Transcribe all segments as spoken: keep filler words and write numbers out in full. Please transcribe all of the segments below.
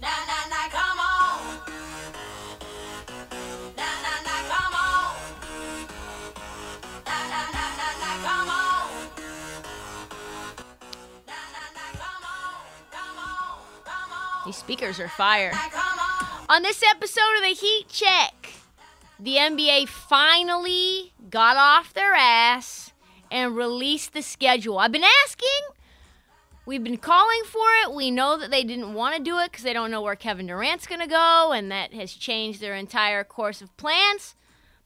Nah, nah, nah, come on. Nah, nah, nah, come on. Nah, nah, nah, nah, nah, come on. Nah, nah, nah, come on. Come on, come on. These speakers are fire. On this episode of the Heat Check, the N B A finally got off their ass and release the schedule. I've been asking. We've been calling for it. We know that they didn't want to do it because they don't know where Kevin Durant's going to go, and that has changed their entire course of plans.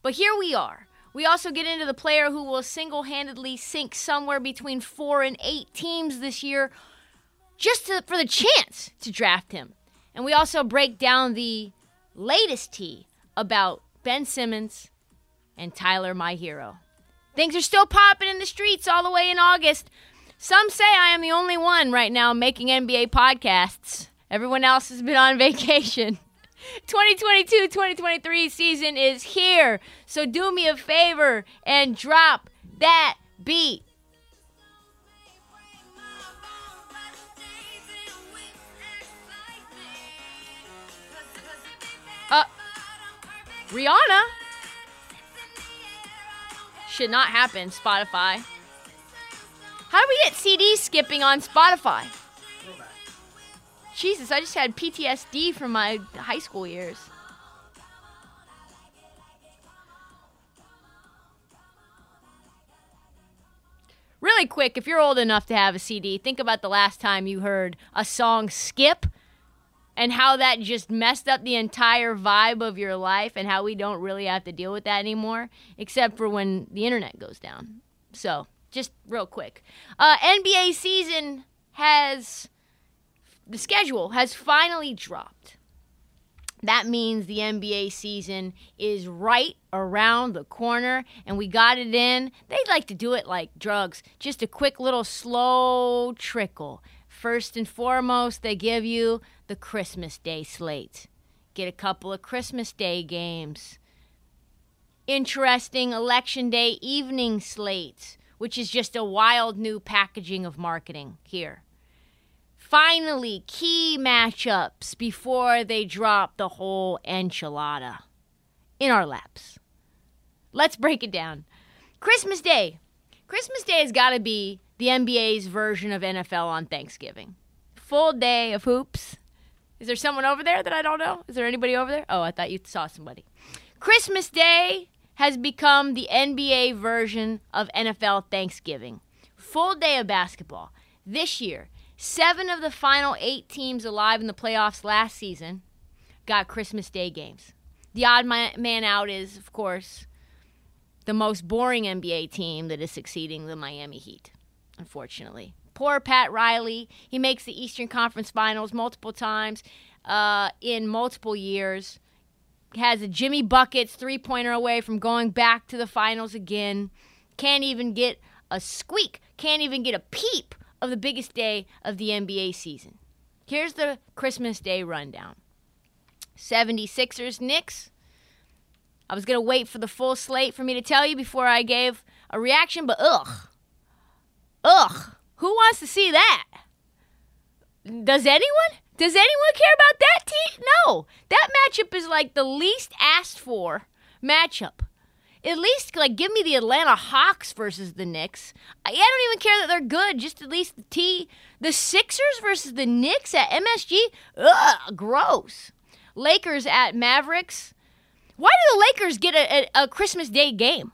But here we are. We also get into the player who will single-handedly sink somewhere between four and eight teams this year just to, for the chance to draft him. And we also break down the latest tea about Ben Simmons and Tyler, my hero. Things are still popping in the streets all the way in August. Some say I am the only one right now making N B A podcasts. Everyone else has been on vacation. twenty twenty-two twenty twenty-three season is here. So do me a favor and drop that beat. Uh, Rihanna? Should not happen, Spotify. How do we get C D skipping on Spotify? Jesus, I just had P T S D from my high school years. Really quick, if you're old enough to have a C D, think about the last time you heard a song skip and how that just messed up the entire vibe of your life, and how we don't really have to deal with that anymore, except for when the internet goes down. So, just real quick. Uh, N B A season has, the schedule has finally dropped. That means the N B A season is right around the corner, and we got it in. They like to do it like drugs, just a quick little slow trickle. First and foremost, they give you the Christmas Day slate. Get a couple of Christmas Day games. Interesting Election Day evening slates, which is just a wild new packaging of marketing here. Finally, key matchups before they drop the whole enchilada in our laps. Let's break it down. Christmas Day. Christmas Day has got to be the N B A's version of N F L on Thanksgiving. Full day of hoops. Is there someone over there that I don't know? Is there anybody over there? Oh, I thought you saw somebody. Christmas Day has become the N B A version of N F L Thanksgiving. Full day of basketball. This year, seven of the final eight teams alive in the playoffs last season got Christmas Day games. The odd man out is, of course, the most boring N B A team that is succeeding the Miami Heat. Unfortunately. Poor Pat Riley. He makes the Eastern Conference Finals multiple times uh, in multiple years. Has a Jimmy Buckets three-pointer away from going back to the finals again. Can't even get a squeak. Can't even get a peep of the biggest day of the N B A season. Here's the Christmas Day rundown. seventy-sixers, Knicks. I was going to wait for the full slate for me to tell you before I gave a reaction, but ugh. Ugh, who wants to see that? Does anyone? Does anyone care about that team? No. That matchup is like the least asked for matchup. At least, like, give me the Atlanta Hawks versus the Knicks. I, I don't even care that they're good. Just at least the T. The Sixers versus the Knicks at M S G? Ugh, gross. Lakers at Mavericks. Why do the Lakers get a, a, a Christmas Day game?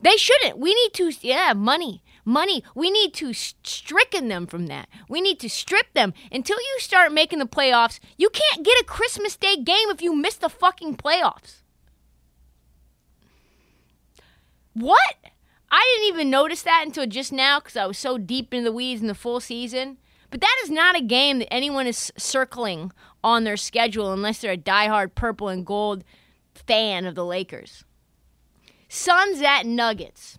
They shouldn't. We need to, yeah, money. Money. We need to stricken them from that. We need to strip them. Until you start making the playoffs, you can't get a Christmas Day game if you miss the fucking playoffs. What? I didn't even notice that until just now because I was so deep in the weeds in the full season. But that is not a game that anyone is circling on their schedule unless they're a diehard purple and gold fan of the Lakers. Suns at Nuggets.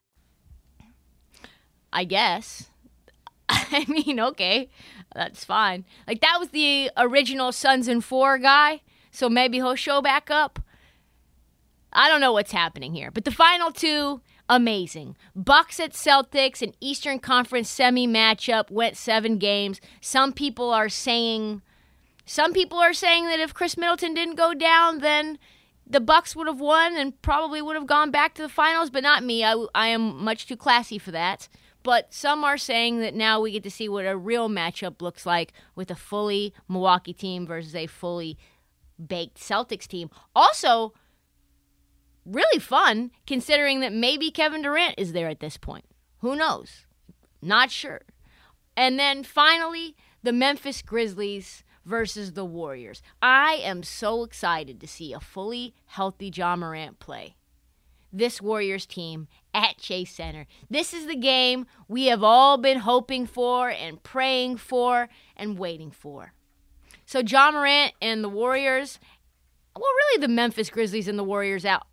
I guess. I mean, okay, that's fine. Like, that was the original Suns and Four guy, so maybe he'll show back up. I don't know what's happening here. But the final two, amazing. Bucks at Celtics, an Eastern Conference semi matchup, went seven games. Some people are saying, some people are saying that if Chris Middleton didn't go down, then the Bucks would have won and probably would have gone back to the finals, but not me. I, I am much too classy for that. But some are saying that now we get to see what a real matchup looks like with a fully Milwaukee team versus a fully baked Celtics team. Also, really fun considering that maybe Kevin Durant is there at this point. Who knows? Not sure. And then finally, the Memphis Grizzlies versus the Warriors. I am so excited to see a fully healthy Ja Morant play this Warriors team at Chase Center. This is the game we have all been hoping for and praying for and waiting for. So Ja Morant and the Warriors, well, really the Memphis Grizzlies and the Warriors out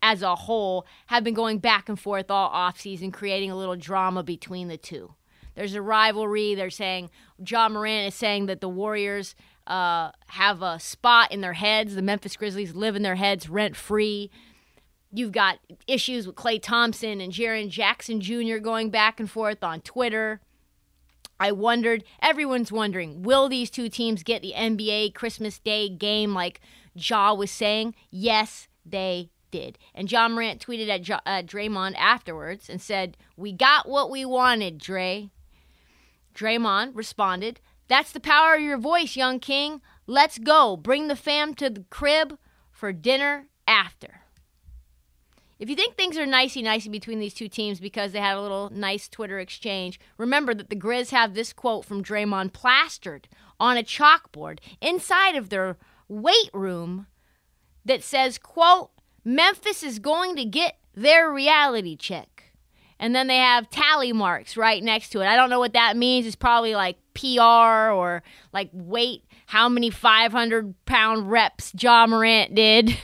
as a whole have been going back and forth all offseason, creating a little drama between the two. There's a rivalry. They're saying, Ja Morant is saying that the Warriors uh, have a spot in their heads. The Memphis Grizzlies live in their heads rent-free. You've got issues with Klay Thompson and Jaren Jackson Junior going back and forth on Twitter. I wondered, everyone's wondering, will these two teams get the N B A Christmas Day game like Ja was saying? Yes, they did. And Ja Morant tweeted at Ja, uh, Draymond afterwards and said, "We got what we wanted, Dre." Draymond responded, "That's the power of your voice, young king. Let's go. Bring the fam to the crib for dinner after." If you think things are nicey-nicey between these two teams because they had a little nice Twitter exchange, remember that the Grizz have this quote from Draymond plastered on a chalkboard inside of their weight room that says, quote, "Memphis is going to get their reality check." And then they have tally marks right next to it. I don't know what that means. It's probably like P R or like weight, how many five hundred pound reps Ja Morant did.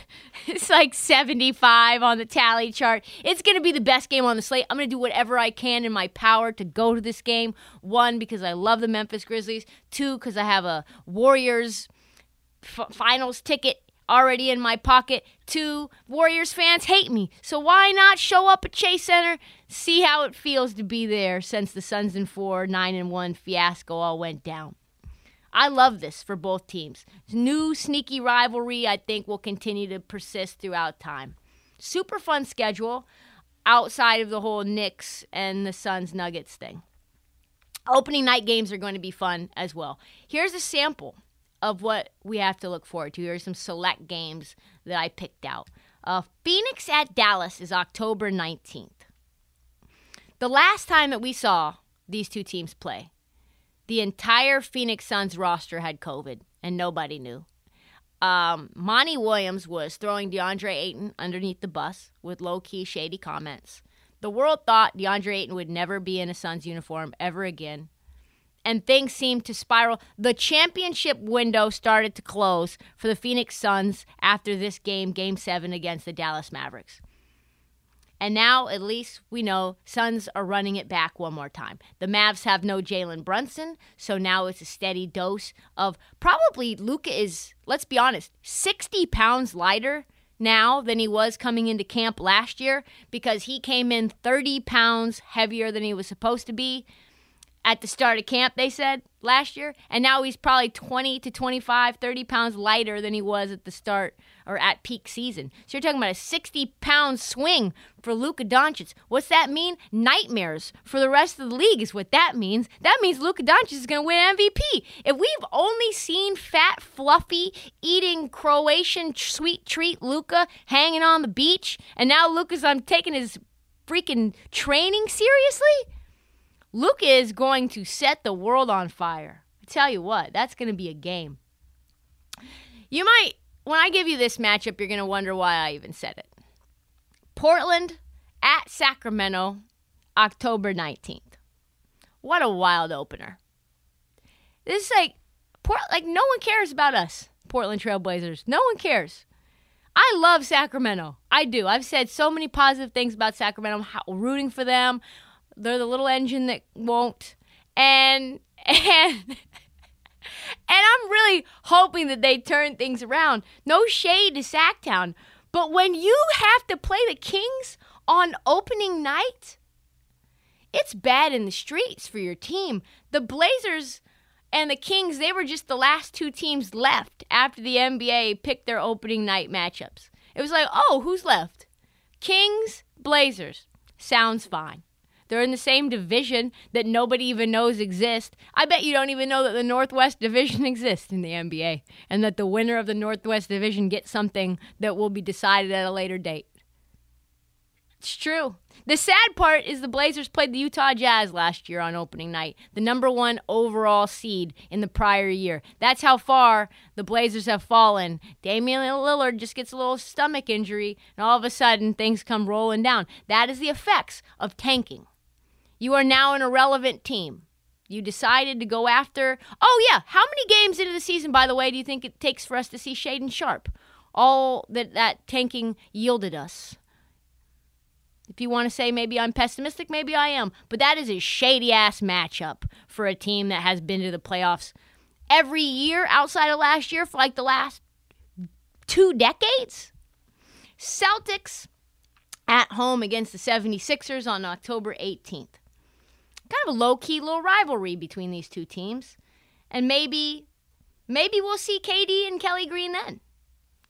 It's like seventy-five on the tally chart. It's going to be the best game on the slate. I'm going to do whatever I can in my power to go to this game. One, because I love the Memphis Grizzlies. Two, because I have a Warriors f- finals ticket already in my pocket. Two, Warriors fans hate me. So why not show up at Chase Center, see how it feels to be there since the Suns and four, nine and one fiasco all went down. I love this for both teams. New sneaky rivalry, I think, will continue to persist throughout time. Super fun schedule outside of the whole Knicks and the Suns Nuggets thing. Opening night games are going to be fun as well. Here's a sample of what we have to look forward to. Here's some select games that I picked out. Uh, Phoenix at Dallas is October nineteenth. The last time that we saw these two teams play, the entire Phoenix Suns roster had COVID, and nobody knew. Um, Monty Williams was throwing DeAndre Ayton underneath the bus with low-key shady comments. The world thought DeAndre Ayton would never be in a Suns uniform ever again, and things seemed to spiral. The championship window started to close for the Phoenix Suns after this game, Game seven against the Dallas Mavericks. And now, at least, we know Suns are running it back one more time. The Mavs have no Jalen Brunson, so now it's a steady dose of probably Luka is, let's be honest, sixty pounds lighter now than he was coming into camp last year, because he came in thirty pounds heavier than he was supposed to be at the start of camp, they said, last year. And now he's probably twenty to twenty-five, thirty pounds lighter than he was at the start or at peak season. So you're talking about a sixty-pound swing for Luka Doncic. What's that mean? Nightmares for the rest of the league is what that means. That means Luka Doncic is going to win M V P. If we've only seen fat, fluffy, eating Croatian sweet treat Luka hanging on the beach, and now Luka's I'm taking his freaking training seriously? Luka is going to set the world on fire. I tell you what, that's going to be a game. You might, when I give you this matchup, you're going to wonder why I even said it. Portland at Sacramento, October nineteenth. What a wild opener. This is like, Port, like no one cares about us, Portland Trailblazers. No one cares. I love Sacramento. I do. I've said so many positive things about Sacramento. I'm rooting for them. They're the little engine that won't. And and and I'm really hoping that they turn things around. No shade to Sacktown. But when you have to play the Kings on opening night, it's bad in the streets for your team. The Blazers and the Kings, they were just the last two teams left after the N B A picked their opening night matchups. It was like, oh, who's left? Kings, Blazers. Sounds fine. They're in the same division that nobody even knows exists. I bet you don't even know that the Northwest Division exists in the N B A and that the winner of the Northwest Division gets something that will be decided at a later date. It's true. The sad part is the Blazers played the Utah Jazz last year on opening night, the number one overall seed in the prior year. That's how far the Blazers have fallen. Damian Lillard just gets a little stomach injury, and all of a sudden things come rolling down. That is the effects of tanking. You are now an irrelevant team. You decided to go after... Oh, yeah. How many games into the season, by the way, do you think it takes for us to see Shaedon Sharpe? All that that tanking yielded us. If you want to say maybe I'm pessimistic, maybe I am. But that is a shady-ass matchup for a team that has been to the playoffs every year outside of last year for like the last two decades. Celtics at home against the seventy-sixers on October eighteenth. Kind of a low-key little rivalry between these two teams. And maybe maybe we'll see K D and Kelly Green then.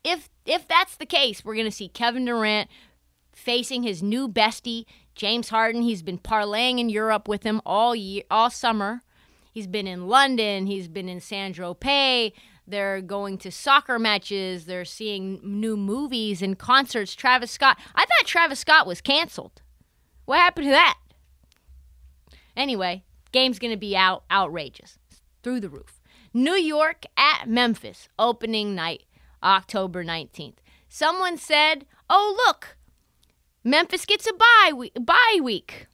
If if that's the case, we're going to see Kevin Durant facing his new bestie, James Harden. He's been parlaying in Europe with him all year, all summer. He's been in London. He's been in Saint-Tropez. They're going to soccer matches. They're seeing new movies and concerts. Travis Scott. I thought Travis Scott was canceled. What happened to that? Anyway, game's going to be out outrageous. It's through the roof. New York at Memphis, opening night, October nineteenth. Someone said, oh, look, Memphis gets a bye week. Bye week.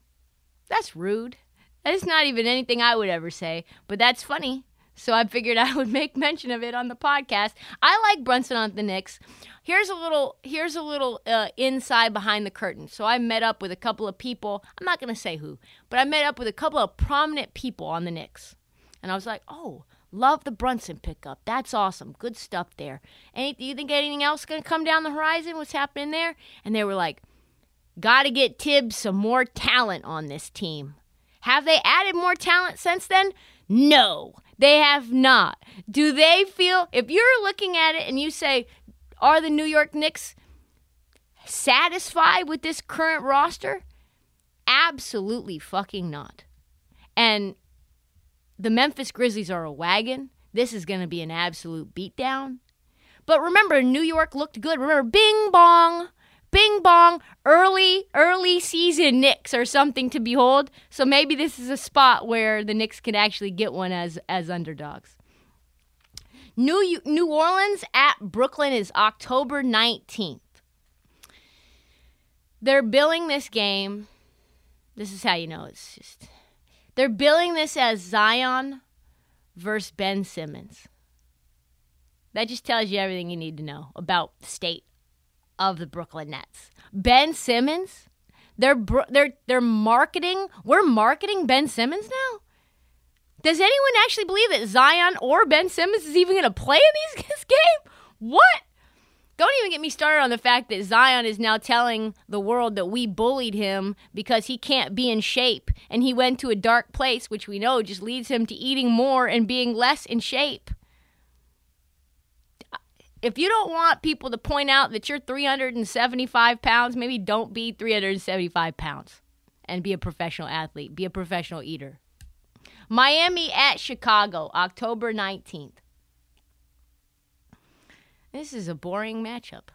That's rude. That's not even anything I would ever say, but that's funny. So I figured I would make mention of it on the podcast. I like Brunson on the Knicks. Here's a little here's a little uh, inside behind the curtain. So I met up with a couple of people. I'm not going to say who, but I met up with a couple of prominent people on the Knicks. And I was like, oh, love the Brunson pickup. That's awesome. Good stuff there. Any, do you think anything else going to come down the horizon? What's happening there? And they were like, got to get Tibbs some more talent on this team. Have they added more talent since then? No. They have not. Do they feel, if you're looking at it and you say, are the New York Knicks satisfied with this current roster? Absolutely fucking not. And the Memphis Grizzlies are a wagon. This is going to be an absolute beatdown. But remember, New York looked good. Remember, bing bong, bing bong, early, early season Knicks are something to behold. So maybe this is a spot where the Knicks can actually get one as as underdogs. New New Orleans at Brooklyn is October nineteenth. They're billing this game. This is how you know it's just They're billing this as Zion versus Ben Simmons. That just tells you everything you need to know about the state of the Brooklyn Nets. Ben Simmons, they're they're they're marketing. We're marketing Ben Simmons now. Does anyone actually believe that Zion or Ben Simmons is even going to play in these, this game? What? Don't even get me started on the fact that Zion is now telling the world that we bullied him because he can't be in shape and he went to a dark place, which we know just leads him to eating more and being less in shape. If you don't want people to point out that you're three hundred seventy-five pounds, maybe don't be three hundred seventy-five pounds and be a professional athlete. Be a professional eater. Miami at Chicago, October nineteenth. This is a boring matchup.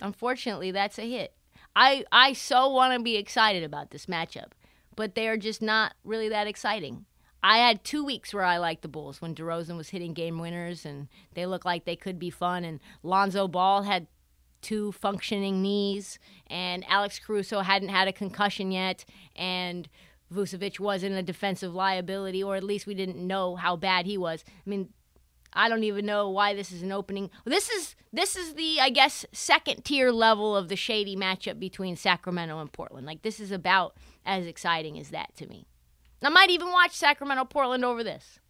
Unfortunately, that's a hit. I, I so want to be excited about this matchup, but they are just not really that exciting. I had two weeks where I liked the Bulls when DeRozan was hitting game winners and they looked like they could be fun, and Lonzo Ball had two functioning knees and Alex Caruso hadn't had a concussion yet and Vucevic wasn't a defensive liability, or at least we didn't know how bad he was. I mean, I don't even know why this is an opening. This is this is the, I guess, second tier level of the shady matchup between Sacramento and Portland. Like, this is about as exciting as that to me. I might even watch Sacramento-Portland over this,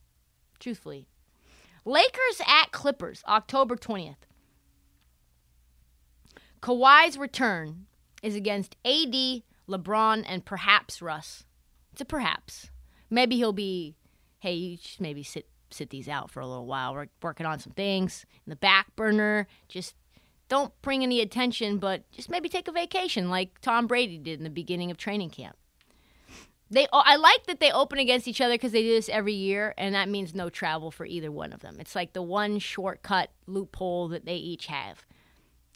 truthfully. Lakers at Clippers, October twentieth. Kawhi's return is against A D, LeBron, and perhaps Russ. It's a perhaps. Maybe he'll be, hey, you just maybe sit sit these out for a little while. We're working on some things in the back burner. Just don't bring any attention, but just maybe take a vacation like Tom Brady did in the beginning of training camp. They, I like that they open against each other because they do this every year, and that means no travel for either one of them. It's like the one shortcut loophole that they each have.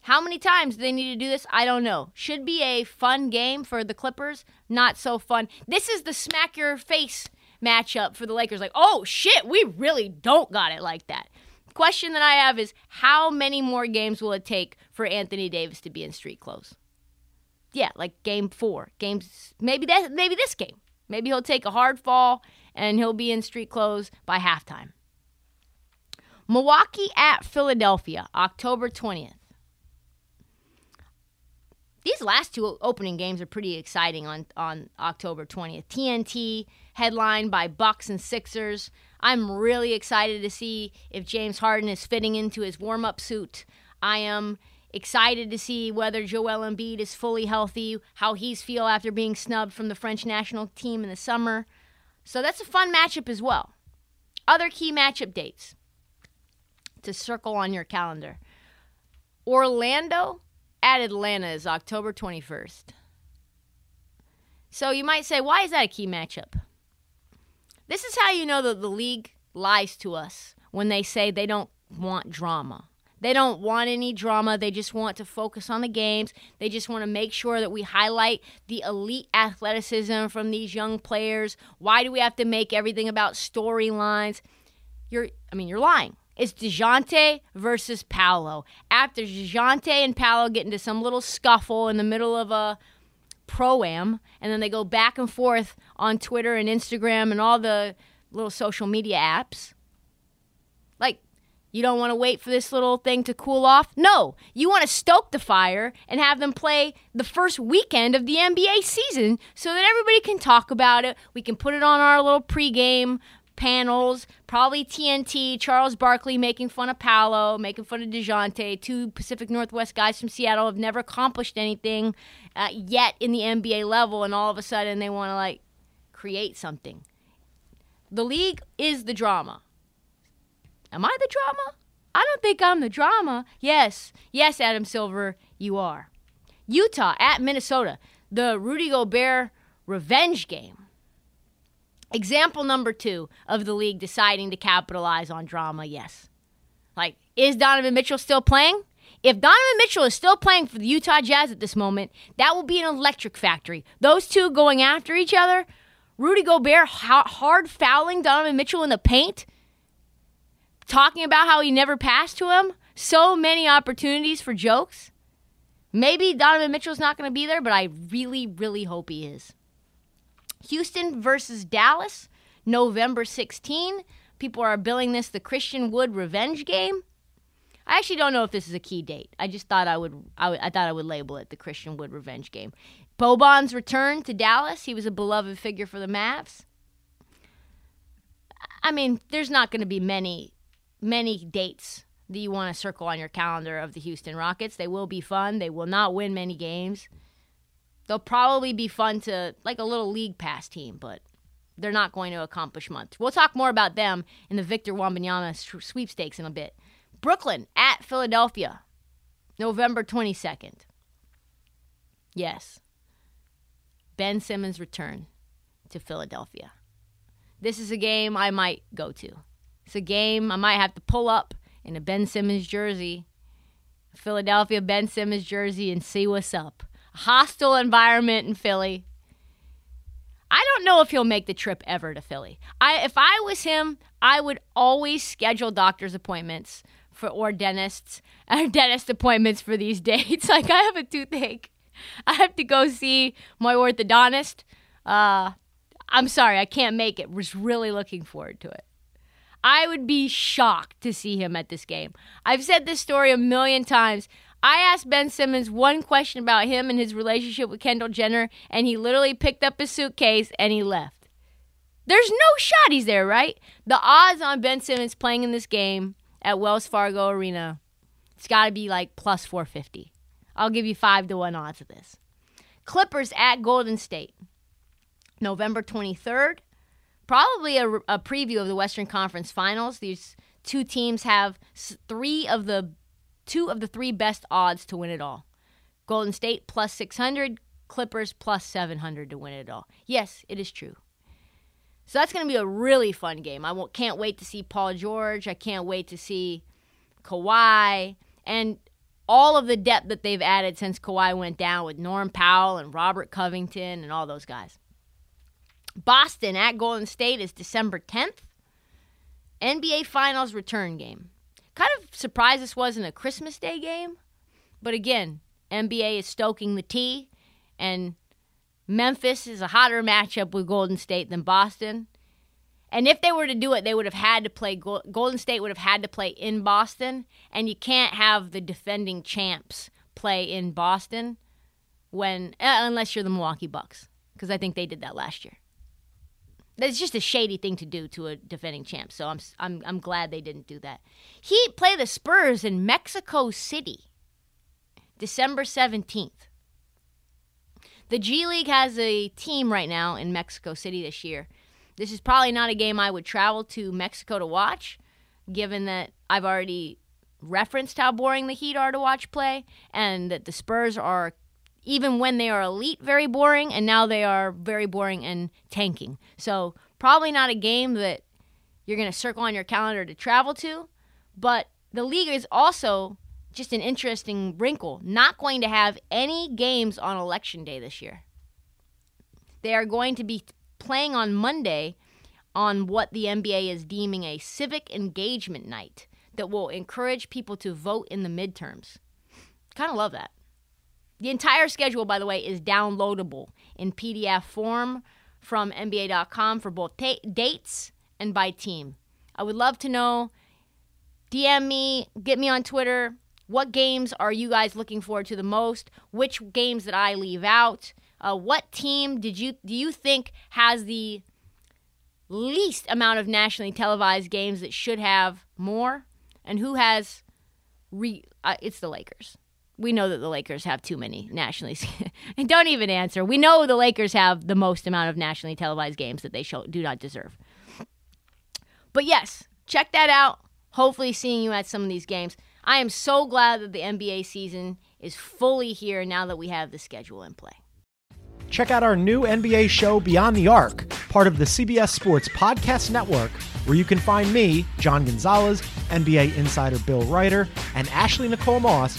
How many times do they need to do this? I don't know. Should be a fun game for the Clippers. Not so fun. This is the smack-your-face matchup for the Lakers. Like, oh, shit, we really don't got it like that. The question that I have is, how many more games will it take for Anthony Davis to be in street clothes? Yeah, like game four. Games, maybe, that, maybe this game. Maybe he'll take a hard fall, and he'll be in street clothes by halftime. Milwaukee at Philadelphia, October twentieth. These last two opening games are pretty exciting on, on October twentieth. T N T, headlined by Bucks and Sixers. I'm really excited to see if James Harden is fitting into his warm-up suit. I am excited to see whether Joel Embiid is fully healthy, how he's feel after being snubbed from the French national team in the summer. So that's a fun matchup as well. Other key matchup dates to circle on your calendar. Orlando at Atlanta is October twenty-first. So you might say, why is that a key matchup? This is how you know that the league lies to us when they say they don't want drama. They don't want any drama. They just want to focus on the games. They just want to make sure that we highlight the elite athleticism from these young players. Why do we have to make everything about storylines? You're, I mean, you're lying. It's DeJounte versus Paolo. After DeJounte and Paolo get into some little scuffle in the middle of a pro-am, and then they go back and forth on Twitter and Instagram and all the little social media apps. Like, you don't want to wait for this little thing to cool off? No. You want to stoke the fire and have them play the first weekend of the N B A season so that everybody can talk about it. We can put it on our little pregame panels, probably T N T, Charles Barkley making fun of Paolo, making fun of DeJounte. Two Pacific Northwest guys from Seattle have never accomplished anything uh, yet in the N B A level, and all of a sudden they want to, like, create something. The league is the drama. Am I the drama? I don't think I'm the drama. Yes, yes, Adam Silver, you are. Utah at Minnesota, the Rudy Gobert revenge game. Example number two of the league deciding to capitalize on drama, yes. Like, is Donovan Mitchell still playing? If Donovan Mitchell is still playing for the Utah Jazz at this moment, that will be an electric factory. Those two going after each other, Rudy Gobert hard fouling Donovan Mitchell in the paint, talking about how he never passed to him. So many opportunities for jokes. Maybe Donovan Mitchell's not going to be there, but I really, really hope he is. Houston versus Dallas, November sixteenth. People are billing this the Christian Wood revenge game. I actually don't know if this is a key date. I just thought I would, I, would, I thought I would label it the Christian Wood revenge game. Boban's return to Dallas. He was a beloved figure for the Mavs. I mean, there's not going to be many, many dates that you want to circle on your calendar of the Houston Rockets. They will be fun. They will not win many games. They'll probably be fun to, like, a little league pass team, but they're not going to accomplish much. We'll talk more about them in the Victor Wembanyama sweepstakes in a bit. Brooklyn at Philadelphia, November twenty-second. Yes, Ben Simmons' return to Philadelphia. This is a game I might go to. It's a game I might have to pull up in a Ben Simmons jersey, Philadelphia Ben Simmons jersey, and see what's up. A hostile environment in Philly. I don't know if he'll make the trip ever to Philly. I, if I was him, I would always schedule doctor's appointments for or dentists, or dentist appointments for these dates. Like, I have a toothache. I have to go see my orthodontist. Uh... I'm sorry, I can't make it. Was really looking forward to it. I would be shocked to see him at this game. I've said this story a million times. I asked Ben Simmons one question about him and his relationship with Kendall Jenner, and he literally picked up his suitcase and he left. There's no shot he's there, right? The odds on Ben Simmons playing in this game at Wells Fargo Arena, it's got to be like plus four fifty. I'll give you five to one odds of this. Clippers at Golden State. November twenty-third, probably a, a preview of the Western Conference Finals. These two teams have three of the two of the three best odds to win it all. Golden State plus six hundred, Clippers plus seven hundred to win it all. Yes, it is true. So that's going to be a really fun game. I won't, can't wait to see Paul George. I can't wait to see Kawhi and all of the depth that they've added since Kawhi went down with Norm Powell and Robert Covington and all those guys. Boston at Golden State is December tenth. N B A Finals return game. Kind of surprised this wasn't a Christmas Day game. But again, N B A is stoking the tea. And Memphis is a hotter matchup with Golden State than Boston. And if they were to do it, they would have had to play, Golden State would have had to play in Boston. And you can't have the defending champs play in Boston when unless you're the Milwaukee Bucks. Because I think they did that last year. That's just a shady thing to do to a defending champ. So I'm I'm I'm glad they didn't do that. Heat play the Spurs in Mexico City, December seventeenth. The G League has a team right now in Mexico City this year. This is probably not a game I would travel to Mexico to watch, given that I've already referenced how boring the Heat are to watch play, and that the Spurs are, even when they are elite, very boring, and now they are very boring and tanking. So probably not a game that you're going to circle on your calendar to travel to, but the league is also just an interesting wrinkle. Not going to have any games on Election Day this year. They are going to be playing on Monday on what the N B A is deeming a civic engagement night that will encourage people to vote in the midterms. Kind of love that. The entire schedule, by the way, is downloadable in P D F form from N B A dot com for both ta- dates and by team. I would love to know. D M me, get me on Twitter. What games are you guys looking forward to the most? Which games that I leave out? Uh, what team did you do you think has the least amount of nationally televised games that should have more? And who has? Re- uh, it's the Lakers. We know that the Lakers have too many nationally. And don't even answer. We know the Lakers have the most amount of nationally televised games that they show, do not deserve. But yes, check that out. Hopefully seeing you at some of these games. I am so glad that the N B A season is fully here now that we have the schedule in play. Check out our new N B A show, Beyond the Arc, part of the C B S Sports Podcast Network, where you can find me, John Gonzalez, N B A insider Bill Ryder, and Ashley Nicole Moss,